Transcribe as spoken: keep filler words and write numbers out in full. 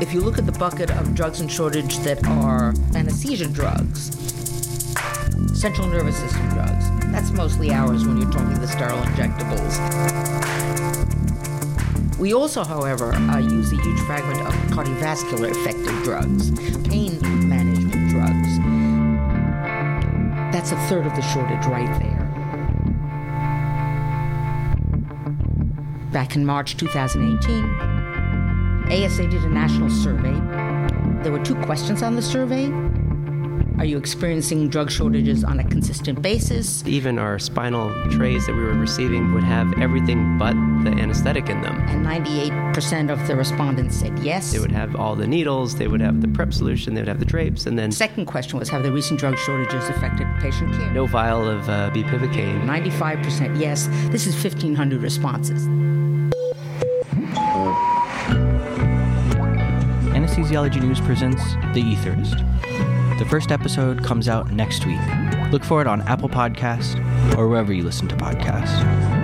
If you look at the bucket of drugs in shortage that are anesthesia drugs, central nervous system drugs, that's mostly ours when you're talking the sterile injectables. We also, however, uh, use a huge fragment of cardiovascular effective drugs, pain management drugs. That's a third of the shortage right there. Back in March twenty eighteen, A S A did a national survey. There were two questions on the survey. Are you experiencing drug shortages on a consistent basis? Even our spinal trays that we were receiving would have everything but the anesthetic in them. And ninety-eight percent of the respondents said yes. They would have all the needles, they would have the prep solution, they would have the drapes, and then... Second question was, have the recent drug shortages affected patient care? No vial of uh, bupivacaine. ninety-five percent yes. This is fifteen hundred responses. Physiology News presents The Aetherist. The first episode comes out next week. Look for it on Apple Podcasts or wherever you listen to podcasts.